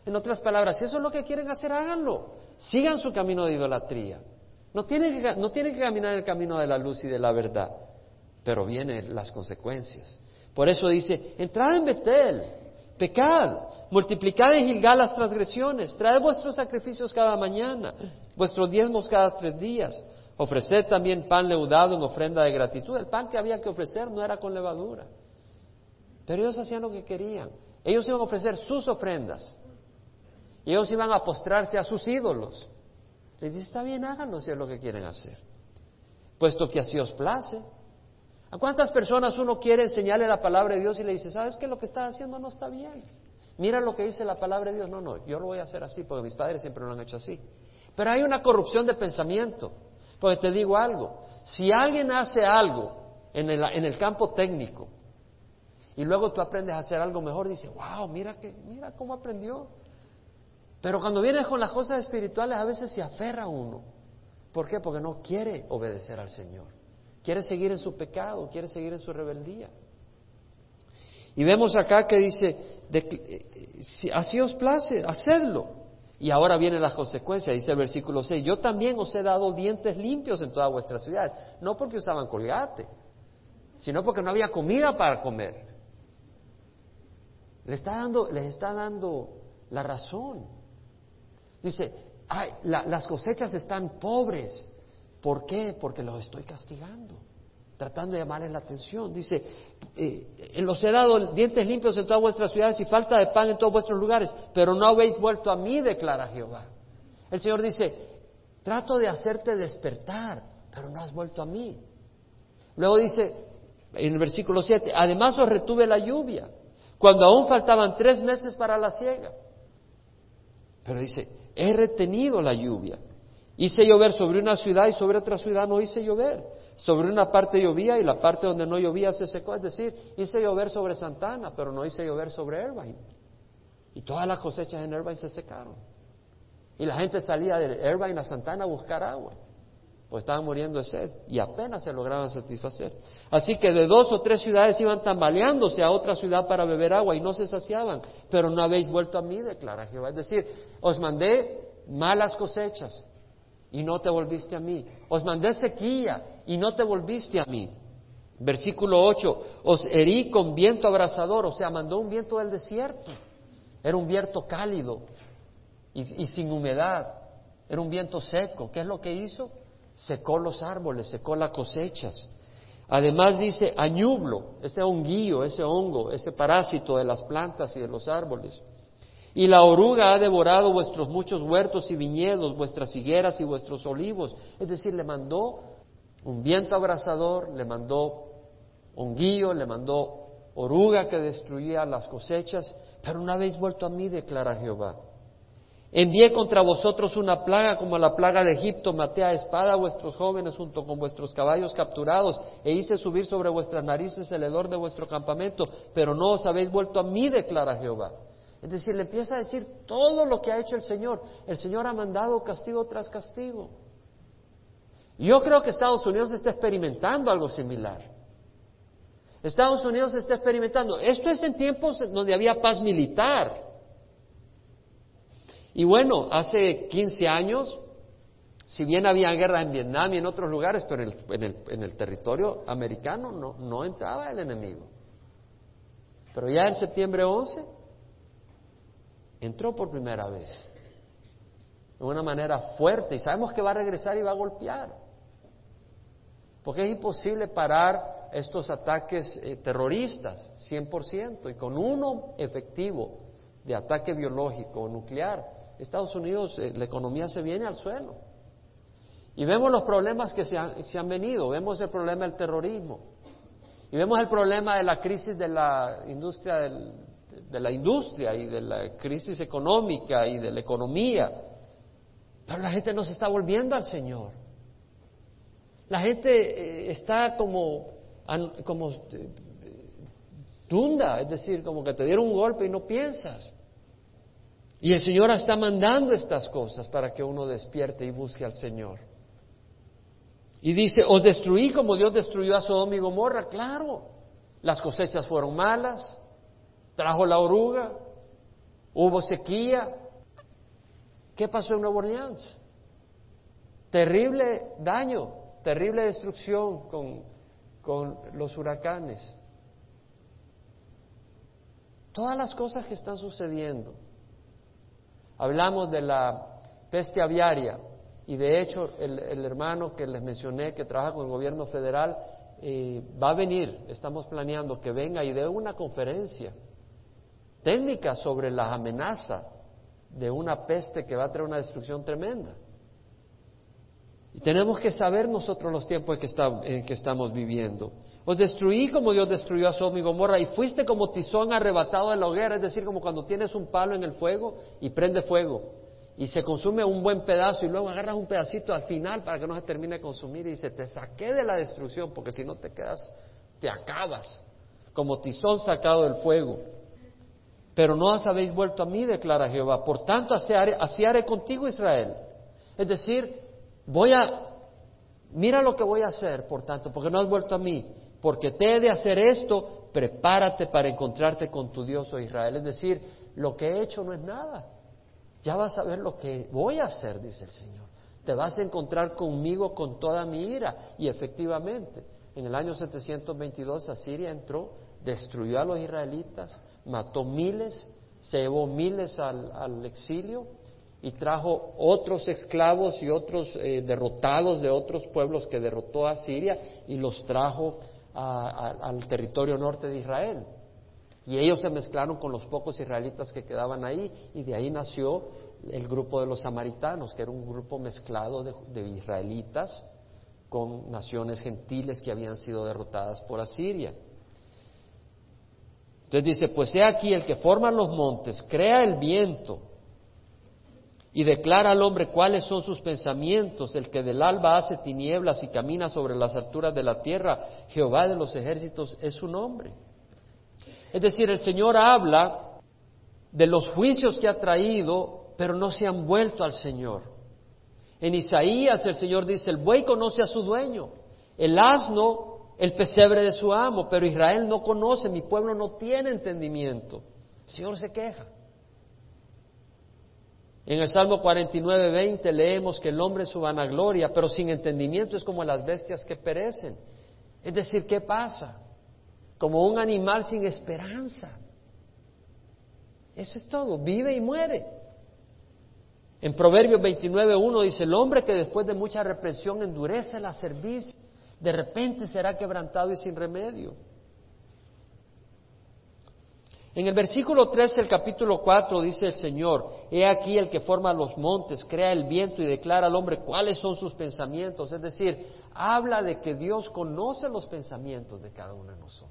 En otras palabras, si eso es lo que quieren hacer, háganlo, sigan su camino de idolatría. No tienen que caminar el camino de la luz y de la verdad, pero vienen las consecuencias. Por eso dice, entrad en Betel, pecad, multiplicad en Gilgal las transgresiones, traed vuestros sacrificios cada mañana, vuestros diezmos cada 3 días, ofreced también pan leudado en ofrenda de gratitud. El pan que había que ofrecer no era con levadura, pero ellos hacían lo que querían. Ellos iban a ofrecer sus ofrendas, ellos iban a postrarse a sus ídolos. Les dice, está bien, háganlo si es lo que quieren hacer, puesto que así os place. ¿A cuántas personas uno quiere enseñarle la palabra de Dios y le dice, sabes que lo que estás haciendo no está bien? Mira lo que dice la palabra de Dios. No, no, yo lo voy a hacer así porque mis padres siempre lo han hecho así. Pero hay una corrupción de pensamiento. Porque te digo algo, si alguien hace algo en el campo técnico y luego tú aprendes a hacer algo mejor, dices, wow, mira cómo aprendió. Pero cuando vienes con las cosas espirituales a veces se aferra uno. ¿Por qué? Porque no quiere obedecer al Señor. Quiere seguir en su pecado, quiere seguir en su rebeldía. Y vemos acá que dice, así os place, hacedlo. Y ahora vienen las consecuencias, dice el versículo 6, yo también os he dado dientes limpios en todas vuestras ciudades, no porque usaban colgate, sino porque no había comida para comer. Les está dando la razón. Dice, ay, las cosechas están pobres. ¿Por qué? Porque los estoy castigando, tratando de llamarles la atención. Dice, los he dado dientes limpios en todas vuestras ciudades y falta de pan en todos vuestros lugares, pero no habéis vuelto a mí, declara Jehová. El Señor dice, trato de hacerte despertar, pero no has vuelto a mí. Luego dice, en el versículo 7, además os retuve la lluvia, cuando aún faltaban 3 meses para la siega. Pero dice, he retenido la lluvia. Hice llover sobre una ciudad y sobre otra ciudad no hice llover. Sobre una parte llovía y la parte donde no llovía se secó. Es decir, hice llover sobre Santa Ana, pero no hice llover sobre Irvine. Y todas las cosechas en Irvine se secaron. Y la gente salía de Irvine a Santa Ana a buscar agua, pues estaban muriendo de sed y apenas se lograban satisfacer. Así que de 2 o 3 ciudades iban tambaleándose a otra ciudad para beber agua y no se saciaban. Pero no habéis vuelto a mí, declara Jehová. Es decir, os mandé malas cosechas y no te volviste a mí. Os mandé sequía y no te volviste a mí. Versículo 8, os herí con viento abrasador, o sea, mandó un viento del desierto. Era un viento cálido y sin humedad. Era un viento seco. ¿Qué es lo que hizo? Secó los árboles, secó las cosechas. Además dice añublo, ese honguillo, ese hongo, ese parásito de las plantas y de los árboles. Y la oruga ha devorado vuestros muchos huertos y viñedos, vuestras higueras y vuestros olivos. Es decir, le mandó un viento abrasador, le mandó honguillo, le mandó oruga que destruía las cosechas, pero no habéis vuelto a mí, declara Jehová. Envié contra vosotros una plaga como la plaga de Egipto, maté a espada a vuestros jóvenes junto con vuestros caballos capturados, e hice subir sobre vuestras narices el hedor de vuestro campamento, pero no os habéis vuelto a mí, declara Jehová. Es decir, le empieza a decir todo lo que ha hecho el Señor. El Señor ha mandado castigo tras castigo. Yo creo que Estados Unidos está experimentando algo similar. Estados Unidos está experimentando. Esto es en tiempos donde había paz militar. Y bueno, hace 15 años, si bien había guerra en Vietnam y en otros lugares, pero en el territorio americano no entraba el enemigo. Pero ya en septiembre 11... entró por primera vez, de una manera fuerte, y sabemos que va a regresar y va a golpear, porque es imposible parar estos ataques terroristas, 100%, y con uno efectivo de ataque biológico o nuclear, Estados Unidos, la economía se viene al suelo. Y vemos los problemas que se han venido, vemos el problema del terrorismo, y vemos el problema de la crisis de la industria de la industria y de la crisis económica y de la economía. Pero la gente no se está volviendo al Señor. La gente está como tunda, es decir, como que te dieron un golpe y no piensas. Y el Señor está mandando estas cosas para que uno despierte y busque al Señor. Y dice, os destruí como Dios destruyó a Sodoma y Gomorra. Claro, las cosechas fueron malas, trajo la oruga, hubo sequía. ¿Qué pasó en Nueva Orleans? Terrible daño, terrible destrucción con los huracanes. Todas las cosas que están sucediendo. Hablamos de la peste aviaria y de hecho el hermano que les mencioné que trabaja con el gobierno federal va a venir, estamos planeando que venga y dé una conferencia técnica sobre la amenaza de una peste que va a traer una destrucción tremenda. Y tenemos que saber nosotros los tiempos en que estamos viviendo. Os destruí como Dios destruyó a Sodoma y Gomorra, y fuiste como tizón arrebatado de la hoguera. Es decir, como cuando tienes un palo en el fuego y prende fuego y se consume un buen pedazo, y luego agarras un pedacito al final para que no se termine de consumir, y dice: te saqué de la destrucción, porque si no te quedas, te acabas como tizón sacado del fuego. Pero no os habéis vuelto a mí, declara Jehová, por tanto así haré contigo, Israel. Es decir, mira lo que voy a hacer, por tanto, porque no has vuelto a mí, porque te he de hacer esto, prepárate para encontrarte con tu Dios, oh Israel. Es decir, lo que he hecho no es nada, ya vas a ver lo que voy a hacer, dice el Señor. Te vas a encontrar conmigo con toda mi ira. Y efectivamente, en el año 722, Asiria entró, destruyó a los israelitas, mató miles, se llevó miles al exilio, y trajo otros esclavos y otros derrotados de otros pueblos que derrotó a Asiria, y los trajo al territorio norte de Israel. Y ellos se mezclaron con los pocos israelitas que quedaban ahí, y de ahí nació el grupo de los samaritanos, que era un grupo mezclado de israelitas con naciones gentiles que habían sido derrotadas por Asiria. Entonces dice: pues he aquí el que forma los montes, crea el viento, y declara al hombre cuáles son sus pensamientos, el que del alba hace tinieblas y camina sobre las alturas de la tierra, Jehová de los ejércitos es su nombre. Es decir, el Señor habla de los juicios que ha traído, pero no se han vuelto al Señor. En Isaías el Señor dice: el buey conoce a su dueño, el asno el pesebre de su amo, pero Israel no conoce, mi pueblo no tiene entendimiento. El Señor se queja. En el Salmo 49:20 leemos que el hombre es su vanagloria, pero sin entendimiento es como las bestias que perecen. Es decir, ¿qué pasa? Como un animal sin esperanza. Eso es todo, vive y muere. En Proverbios 29:1 dice: el hombre que después de mucha represión endurece la cerviz, de repente será quebrantado y sin remedio. En el versículo 3 del capítulo 4 dice el Señor: he aquí el que forma los montes, crea el viento y declara al hombre cuáles son sus pensamientos. Es decir, habla de que Dios conoce los pensamientos de cada uno de nosotros.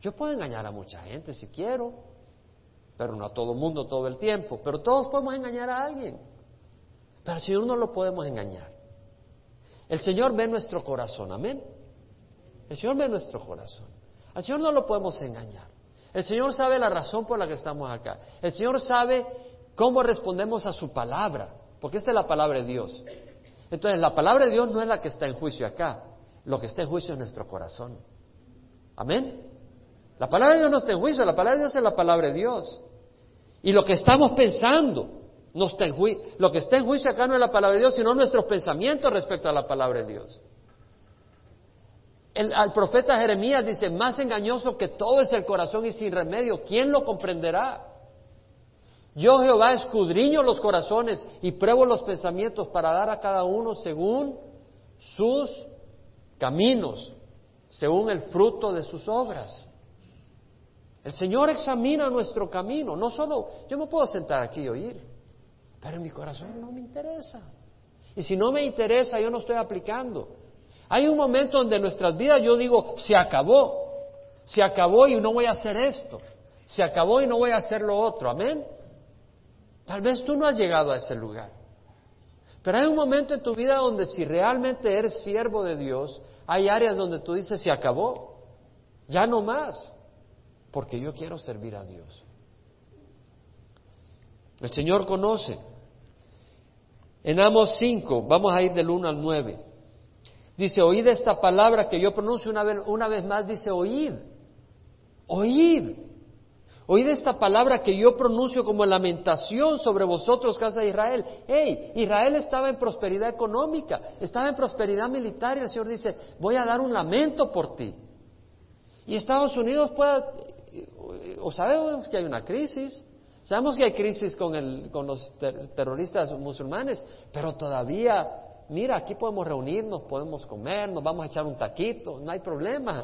Yo puedo engañar a mucha gente si quiero, pero no a todo el mundo todo el tiempo. Pero todos podemos engañar a alguien, pero al Señor no lo podemos engañar. El Señor ve nuestro corazón, amén. El Señor ve nuestro corazón. Al Señor no lo podemos engañar. El Señor sabe la razón por la que estamos acá. El Señor sabe cómo respondemos a su palabra, porque esta es la palabra de Dios. Entonces, la palabra de Dios no es la que está en juicio acá. Lo que está en juicio es nuestro corazón. ¿Amén? La palabra de Dios no está en juicio. La palabra de Dios es la palabra de Dios. Y lo que estamos pensando no está en juicio. Lo que está en juicio acá no es la palabra de Dios, sino nuestros pensamientos respecto a la palabra de Dios. Al profeta Jeremías dice: más engañoso que todo es el corazón y sin remedio, ¿quién lo comprenderá? Yo, Jehová, escudriño los corazones y pruebo los pensamientos para dar a cada uno según sus caminos, según el fruto de sus obras. El Señor examina nuestro camino. No solo, yo me puedo sentar aquí y oír, pero en mi corazón no me interesa. Y si no me interesa, yo no estoy aplicando. Hay un momento donde en nuestras vidas yo digo: se acabó y no voy a hacer esto, se acabó y no voy a hacer lo otro, amén. Tal vez tú no has llegado a ese lugar, pero hay un momento en tu vida donde, si realmente eres siervo de Dios, hay áreas donde tú dices: se acabó, ya no más, porque yo quiero servir a Dios. El Señor conoce. En Amós 5, vamos a ir del 1 al 9. Dice: oíd esta palabra que yo pronuncio. Una vez más dice: oíd, oíd, oíd esta palabra que yo pronuncio como lamentación sobre vosotros, casa de Israel. Hey, Israel estaba en prosperidad económica, estaba en prosperidad militar, y el Señor dice: voy a dar un lamento por ti. Y Estados Unidos o sabemos que hay una crisis, sabemos que hay crisis con los terroristas musulmanes, pero todavía... Mira, aquí podemos reunirnos, podemos comer, nos vamos a echar un taquito, no hay problema.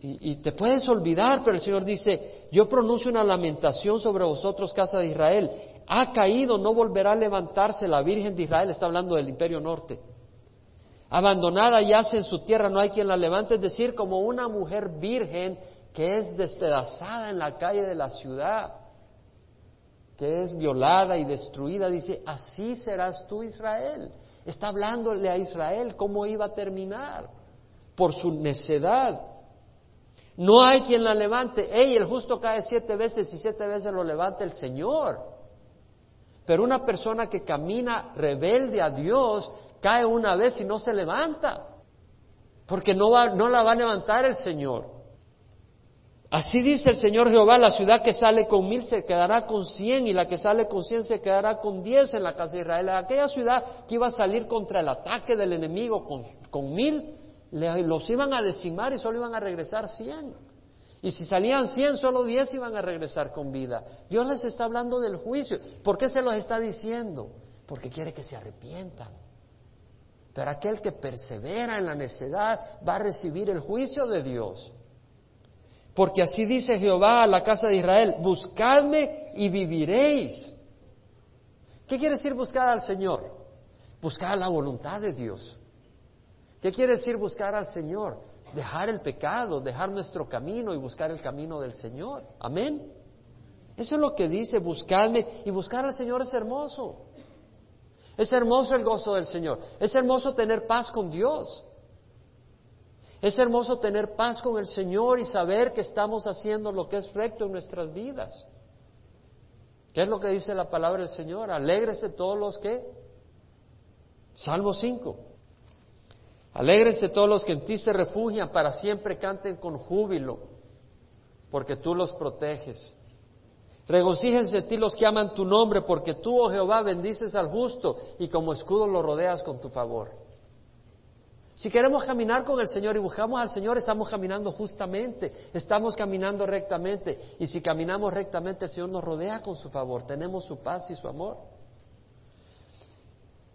Y te puedes olvidar, pero el Señor dice: yo pronuncio una lamentación sobre vosotros, casa de Israel. ha caído, no volverá a levantarse, la Virgen de Israel, está hablando del Imperio Norte, abandonada yace en su tierra, no hay quien la levante, es decir, como una mujer virgen que es despedazada en la calle de la ciudad, que es violada y destruida, dice, así serás tú, Israel. Está hablándole a Israel cómo iba a terminar, por su necedad. No hay quien la levante. El justo cae 7 veces y 7 veces lo levanta el Señor. Pero una persona que camina rebelde a Dios cae una vez y no se levanta, porque no la va a levantar el Señor. Así dice el Señor Jehová, la ciudad que sale con 1000 se quedará con 100, y la que sale con 100 se quedará con 10 en la casa de Israel. Aquella ciudad que iba a salir contra el ataque del enemigo con 1000, los iban a decimar y solo iban a regresar 100. Y si salían 100, solo 10 iban a regresar con vida. Dios les está hablando del juicio. ¿Por qué se los está diciendo? Porque quiere que se arrepientan. Pero aquel que persevera en la necedad va a recibir el juicio de Dios. Porque así dice Jehová a la casa de Israel, buscadme y viviréis. ¿Qué quiere decir buscar al Señor? Buscar la voluntad de Dios. ¿Qué quiere decir buscar al Señor? Dejar el pecado, dejar nuestro camino y buscar el camino del Señor. Amén. Eso es lo que dice, buscadme. Y buscar al Señor es hermoso. Es hermoso el gozo del Señor. Es hermoso tener paz con Dios. Es hermoso tener paz con el Señor y saber que estamos haciendo lo que es recto en nuestras vidas. ¿Qué es lo que dice la palabra del Señor? Alégrese todos los que... Salmo 5. Alégrense todos los que en ti se refugian, para siempre canten con júbilo, porque tú los proteges. Regocíjense en ti los que aman tu nombre, porque tú, oh Jehová, bendices al justo y como escudo lo rodeas con tu favor. Si queremos caminar con el Señor y buscamos al Señor, estamos caminando justamente, estamos caminando rectamente. Y si caminamos rectamente, el Señor nos rodea con su favor, tenemos su paz y su amor.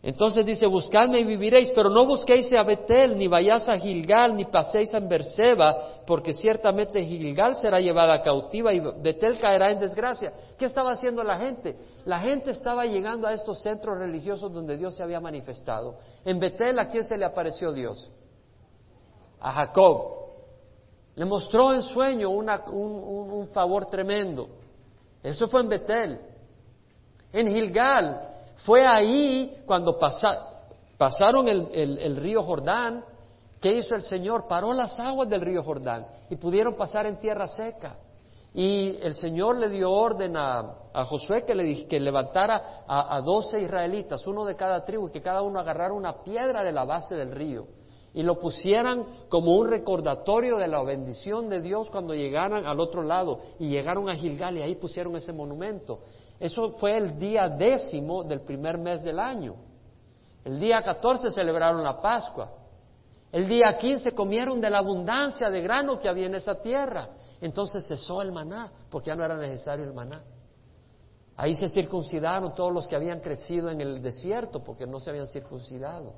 Entonces dice, buscadme y viviréis, pero no busquéis a Betel, ni vayáis a Gilgal, ni paséis a Beer-seba, porque ciertamente Gilgal será llevada cautiva y Betel caerá en desgracia. ¿Qué estaba haciendo la gente? La gente estaba llegando a estos centros religiosos donde Dios se había manifestado. En Betel, ¿a quién se le apareció Dios? A Jacob. Le mostró en sueño un favor tremendo. Eso fue en Betel. En Gilgal... Fue ahí cuando pasaron el río Jordán. ¿Qué hizo el Señor? Paró las aguas del río Jordán y pudieron pasar en tierra seca. Y el Señor le dio orden a Josué que levantara a 12 israelitas, uno de cada tribu, y que cada uno agarrara una piedra de la base del río y lo pusieran como un recordatorio de la bendición de Dios cuando llegaran al otro lado. Y llegaron a Gilgal y ahí pusieron ese monumento. Eso fue el día 10 del primer mes del año. El día 14 celebraron la Pascua. El día 15 comieron de la abundancia de grano que había en esa tierra. Entonces cesó el maná, porque ya no era necesario el maná. Ahí se circuncidaron todos los que habían crecido en el desierto, porque no se habían circuncidado.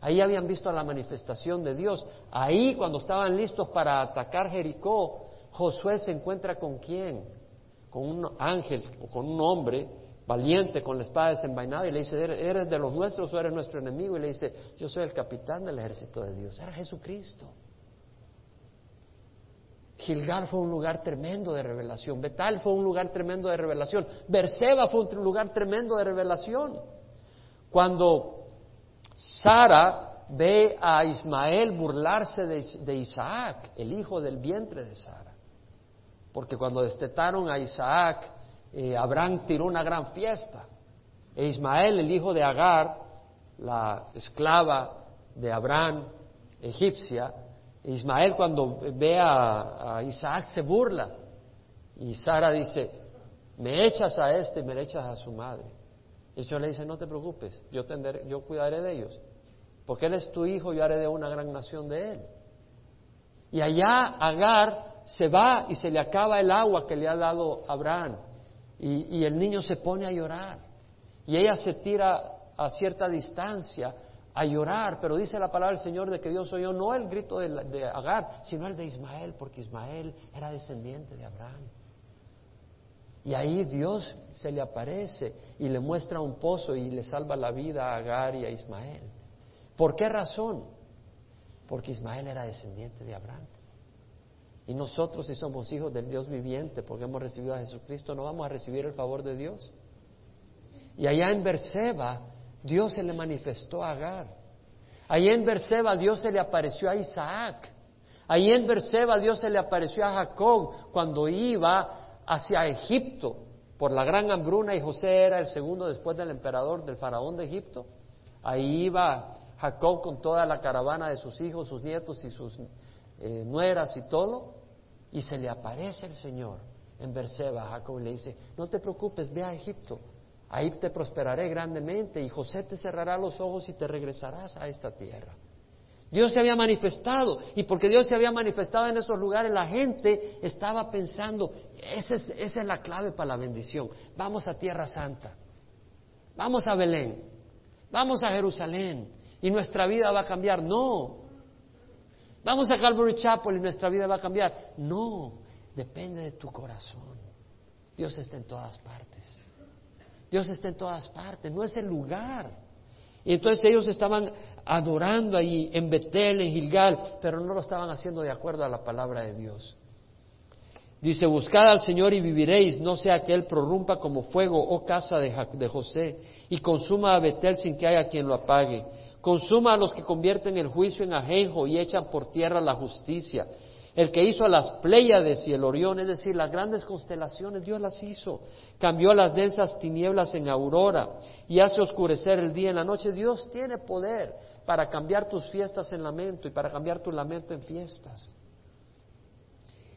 Ahí habían visto la manifestación de Dios. Ahí, cuando estaban listos para atacar Jericó, Josué se encuentra ¿con quién? Con un ángel o con un hombre valiente con la espada desenvainada, y le dice, ¿eres de los nuestros o eres nuestro enemigo? Y le dice, yo soy el capitán del ejército de Dios. Era Jesucristo. Gilgal fue un lugar tremendo de revelación. Betel fue un lugar tremendo de revelación. Beer-seba fue un lugar tremendo de revelación. Cuando Sara ve a Ismael burlarse de Isaac, el hijo del vientre de Sara, porque cuando destetaron a Isaac, Abraham tiró una gran fiesta. E Ismael, el hijo de Agar, la esclava de Abraham, egipcia, Ismael cuando ve a Isaac se burla. Y Sara dice, me echas a este y me echas a su madre. Y el Señor le dice, no te preocupes, yo cuidaré de ellos. Porque él es tu hijo, yo haré de una gran nación de él. Y allá Agar se va y se le acaba el agua que le ha dado Abraham, y el niño se pone a llorar, y ella se tira a cierta distancia a llorar, pero dice la palabra del Señor de que Dios oyó no el grito de Agar, sino el de Ismael, porque Ismael era descendiente de Abraham. Y ahí Dios se le aparece y le muestra un pozo y le salva la vida a Agar y a Ismael. ¿Por qué razón? Porque Ismael era descendiente de Abraham. Y nosotros, si somos hijos del Dios viviente, porque hemos recibido a Jesucristo, ¿no vamos a recibir el favor de Dios? Y allá en Beer-seba, Dios se le manifestó a Agar. Allí en Beer-seba, Dios se le apareció a Isaac. Allí en Beer-seba, Dios se le apareció a Jacob cuando iba hacia Egipto por la gran hambruna, y José era el segundo después del emperador, del faraón de Egipto. Ahí iba Jacob con toda la caravana de sus hijos, sus nietos y sus nueras y todo, y se le aparece el Señor en Beer-seba. Jacob le dice: no te preocupes, ve a Egipto, ahí te prosperaré grandemente, y José te cerrará los ojos y te regresarás a esta tierra. Dios se había manifestado, y porque Dios se había manifestado en esos lugares, la gente estaba pensando: esa es la clave para la bendición. Vamos a Tierra Santa, vamos a Belén, vamos a Jerusalén, y nuestra vida va a cambiar. No. Vamos a Calvary Chapel y nuestra vida va a cambiar. No. Depende de tu corazón. Dios está en todas partes. Dios está en todas partes, no es el lugar. Y entonces ellos estaban adorando ahí en Betel, en Gilgal, pero no lo estaban haciendo de acuerdo a la palabra de Dios. Dice: buscad al Señor y viviréis, no sea que Él prorrumpa como fuego, oh casa de José, y consuma a Betel sin que haya quien lo apague. Consuma a los que convierten el juicio en ajenjo y echan por tierra la justicia. El que hizo las Pléyades y el Orión, es decir, las grandes constelaciones, Dios las hizo. Cambió las densas tinieblas en aurora y hace oscurecer el día en la noche. Dios tiene poder para cambiar tus fiestas en lamento y para cambiar tu lamento en fiestas.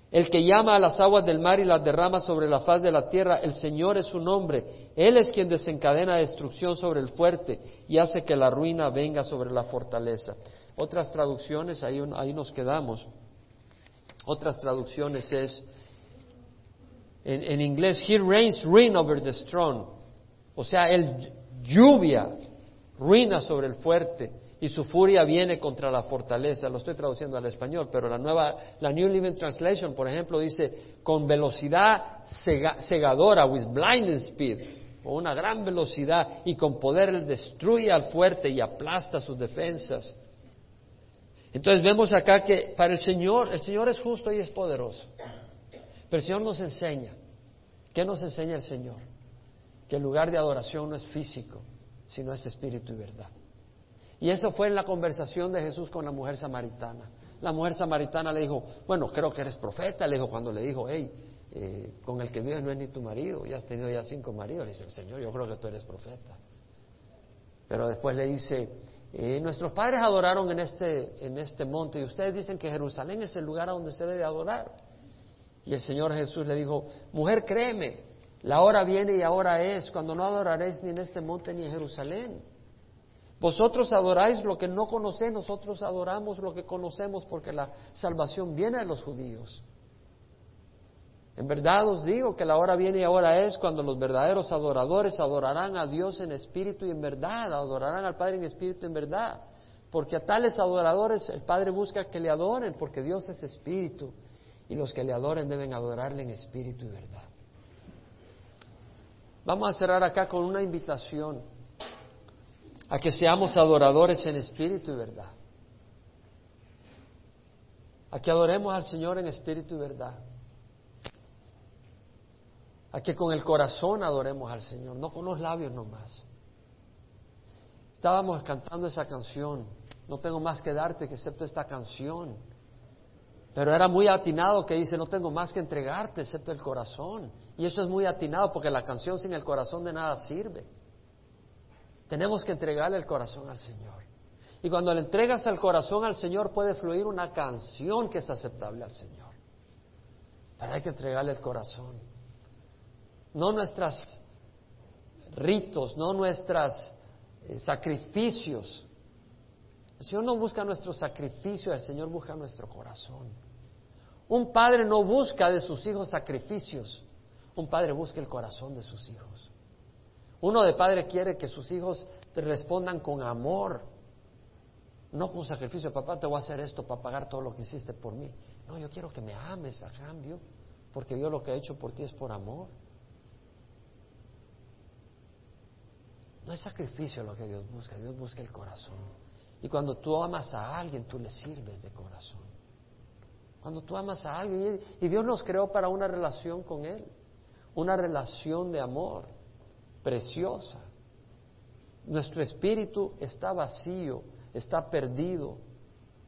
El que llama a las aguas del mar y las derrama sobre la faz de la tierra, el Señor es su nombre. Él es quien desencadena destrucción sobre el fuerte y hace que la ruina venga sobre la fortaleza. Otras traducciones, ahí nos quedamos. Otras traducciones es, en inglés, He rains ruin over the strong. O sea, Él lluvia, ruina sobre el fuerte, y su furia viene contra la fortaleza. Lo estoy traduciendo al español, pero la New Living Translation, por ejemplo, dice, con velocidad segadora, with blinding speed, con una gran velocidad, y con poder Él destruye al fuerte y aplasta sus defensas. Entonces vemos acá que para el Señor es justo y es poderoso. Pero el Señor nos enseña. ¿Qué nos enseña el Señor? Que el lugar de adoración no es físico, sino es espíritu y verdad. Y eso fue en la conversación de Jesús con la mujer samaritana. La mujer samaritana le dijo: bueno, creo que eres profeta. Le dijo, cuando le dijo: hey, con el que vives no es ni tu marido, ya has tenido ya 5 maridos. Le dice el Señor: yo creo que tú eres profeta. Pero después le dice: nuestros padres adoraron en este monte, y ustedes dicen que Jerusalén es el lugar a donde se debe adorar. Y el Señor Jesús le dijo: mujer, créeme, la hora viene y ahora es, cuando no adoraréis ni en este monte ni en Jerusalén. Vosotros adoráis lo que no conocéis, nosotros adoramos lo que conocemos, porque la salvación viene de los judíos. En verdad os digo que la hora viene y ahora es, cuando los verdaderos adoradores adorarán a Dios en espíritu y en verdad, adorarán al Padre en espíritu y en verdad, porque a tales adoradores el Padre busca que le adoren, porque Dios es espíritu, y los que le adoren deben adorarle en espíritu y verdad. Vamos a cerrar acá con una invitación a que seamos adoradores en espíritu y verdad, a que adoremos al Señor en espíritu y verdad, a que con el corazón adoremos al Señor, no con los labios nomás. Estábamos cantando esa canción, no tengo más que darte que excepto esta canción, pero era muy atinado que dice: no tengo más que entregarte excepto el corazón. Y eso es muy atinado, porque la canción sin el corazón de nada sirve. Tenemos que entregarle el corazón al Señor, y cuando le entregas el corazón al Señor puede fluir una canción que es aceptable al Señor, pero hay que entregarle el corazón. No nuestros ritos, no nuestros sacrificios. El Señor no busca nuestros sacrificios, el Señor busca nuestro corazón. Un padre no busca de sus hijos sacrificios, un padre busca el corazón de sus hijos. Uno de padre quiere que sus hijos te respondan con amor, no con sacrificio. Papá, te voy a hacer esto para pagar todo lo que hiciste por mí. No, yo quiero que me ames a cambio, porque yo lo que he hecho por ti es por amor. No es sacrificio lo que Dios busca el corazón. Y cuando tú amas a alguien, tú le sirves de corazón. Cuando tú amas a alguien, y Dios nos creó para una relación con Él, una relación de amor preciosa. Nuestro espíritu está vacío, está perdido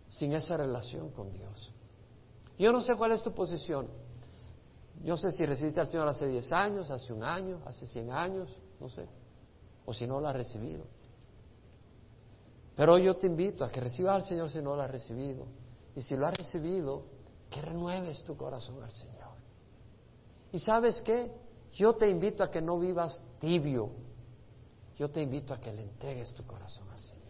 sin esa relación con Dios. Yo no sé cuál es tu posición. Yo sé si recibiste al Señor hace 10 años, hace un año, hace 100 años, no sé. O si no lo has recibido. Pero yo te invito a que recibas al Señor si no lo has recibido. Y si lo has recibido, que renueves tu corazón al Señor. ¿Y sabes qué? Yo te invito a que no vivas tibio. Yo te invito a que le entregues tu corazón al Señor.